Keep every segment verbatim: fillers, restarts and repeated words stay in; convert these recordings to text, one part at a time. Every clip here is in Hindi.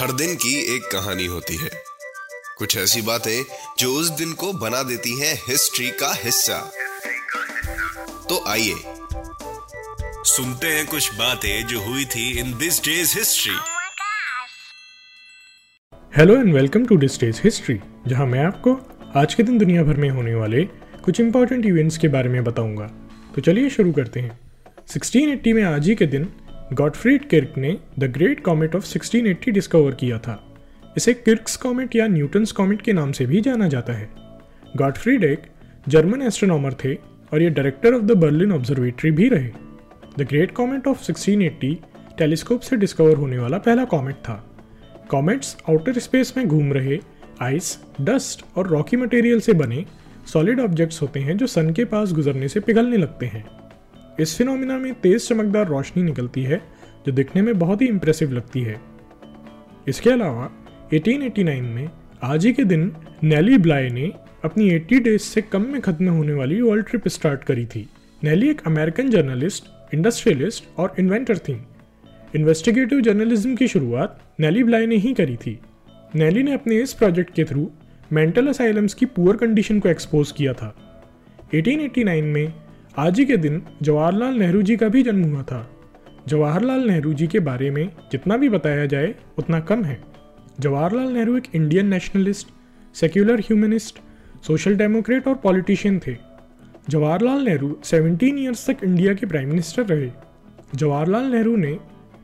हर दिन की एक कहानी होती है, कुछ ऐसी बातें जो उस दिन को बना देती हैं हिस्ट्री का हिस्सा। तो आइए सुनते हैं कुछ बातें जो हुई थी in this day's history. Hello and welcome to this day's history, जहां मैं आपको आज के दिन दुनिया भर में होने वाले कुछ इंपॉर्टेंट इवेंट्स के बारे में बताऊंगा। तो चलिए शुरू करते हैं। सोलह सौ अस्सी में आज ही के दिन गॉटफ्रीड किर्क ने द ग्रेट कॉमेट ऑफ सोलह सौ अस्सी डिस्कवर किया था। इसे किर्क्स कॉमेट या न्यूटन्स कॉमेट के नाम से भी जाना जाता है। गॉटफ्रीड एक जर्मन एस्ट्रोनॉमर थे और ये director of the Berlin observatory भी रहे। द ग्रेट कॉमेट ऑफ सोलह सौ अस्सी टेलीस्कोप से डिस्कवर होने वाला पहला कॉमेट था। कॉमेट्स आउटर स्पेस में घूम रहे आइस, डस्ट और रॉकी मटेरियल से बने सॉलिड ऑब्जेक्ट्स होते हैं जो सन के पास गुजरने से पिघलने लगते हैं। इस फिनोमिना में तेज चमकदार रोशनी निकलती है जो दिखने में बहुत ही इंप्रेसिव लगती है। इसके अलावा अठारह सौ नवासी में आज ही के दिन नेली ब्लाय ने अपनी अस्सी डेज से कम में खत्म होने वाली वर्ल्ड ट्रिप स्टार्ट करी थी। नेली एक अमेरिकन जर्नलिस्ट, इंडस्ट्रियलिस्ट और इन्वेंटर थी। इन्वेस्टिगेटिव जर्नलिज्म की शुरुआत नेली ब्लाय ने ही करी थी। नेली ने अपने इस प्रोजेक्ट के थ्रू मेंटल असाइलम्स की पुअर कंडीशन को एक्सपोज किया था। अठारह सौ नवासी में आज ही के दिन जवाहरलाल नेहरू जी का भी जन्म हुआ था। जवाहरलाल नेहरू जी के बारे में जितना भी बताया जाए उतना कम है। जवाहरलाल नेहरू एक Indian nationalist, secular humanist, social democrat और पॉलिटिशियन थे। जवाहरलाल नेहरू सत्रह इयर्स तक इंडिया के प्राइम मिनिस्टर रहे। जवाहरलाल नेहरू ने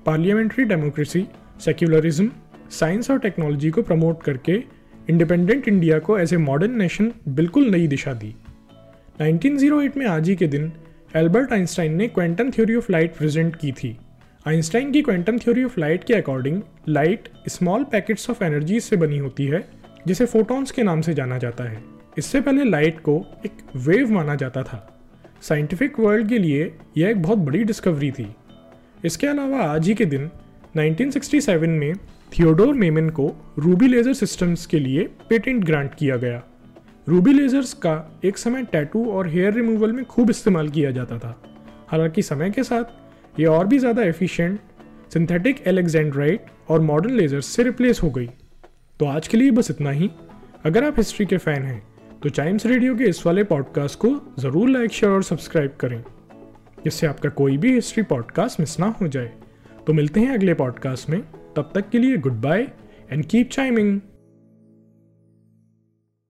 पार्लियामेंट्री डेमोक्रेसी, सेक्युलरिज्म, साइंस और टेक्नोलॉजी को प्रमोट करके इंडिपेंडेंट इंडिया को एज ए मॉडर्न नेशन बिल्कुल नई दिशा दी। उन्नीस सौ आठ में आज ही के दिन एल्बर्ट आइंस्टाइन ने quantum theory of light present की थी। आइंस्टाइन की क्वांटम थ्योरी ऑफ लाइट के according light small packets of energy से बनी होती है जिसे फोटॉन्स के नाम से जाना जाता है। इससे पहले लाइट को एक वेव माना जाता था। साइंटिफिक वर्ल्ड के लिए यह एक बहुत बड़ी डिस्कवरी थी। इसके अलावा आज ही के दिन उन्नीस सौ सरसठ में थियोडोर मेमन को रूबी लेज़र सिस्टम्स के लिए पेटेंट ग्रांट किया गया। रूबी लेज़र्स का एक समय टैटू और हेयर रिमूवल में खूब इस्तेमाल किया जाता था। हालांकि समय के साथ ये और भी ज़्यादा एफिशिएंट, सिंथेटिक एलेक्जेंड्राइट और मॉडर्न लेजर्स से रिप्लेस हो गई। तो आज के लिए बस इतना ही। अगर आप हिस्ट्री के फ़ैन हैं तो चाइम्स रेडियो के इस वाले पॉडकास्ट को ज़रूर लाइक, शेयर और सब्सक्राइब करें जिससे आपका कोई भी हिस्ट्री पॉडकास्ट मिस ना हो जाए। तो मिलते हैं अगले पॉडकास्ट में, तब तक के लिए goodbye and keep chiming.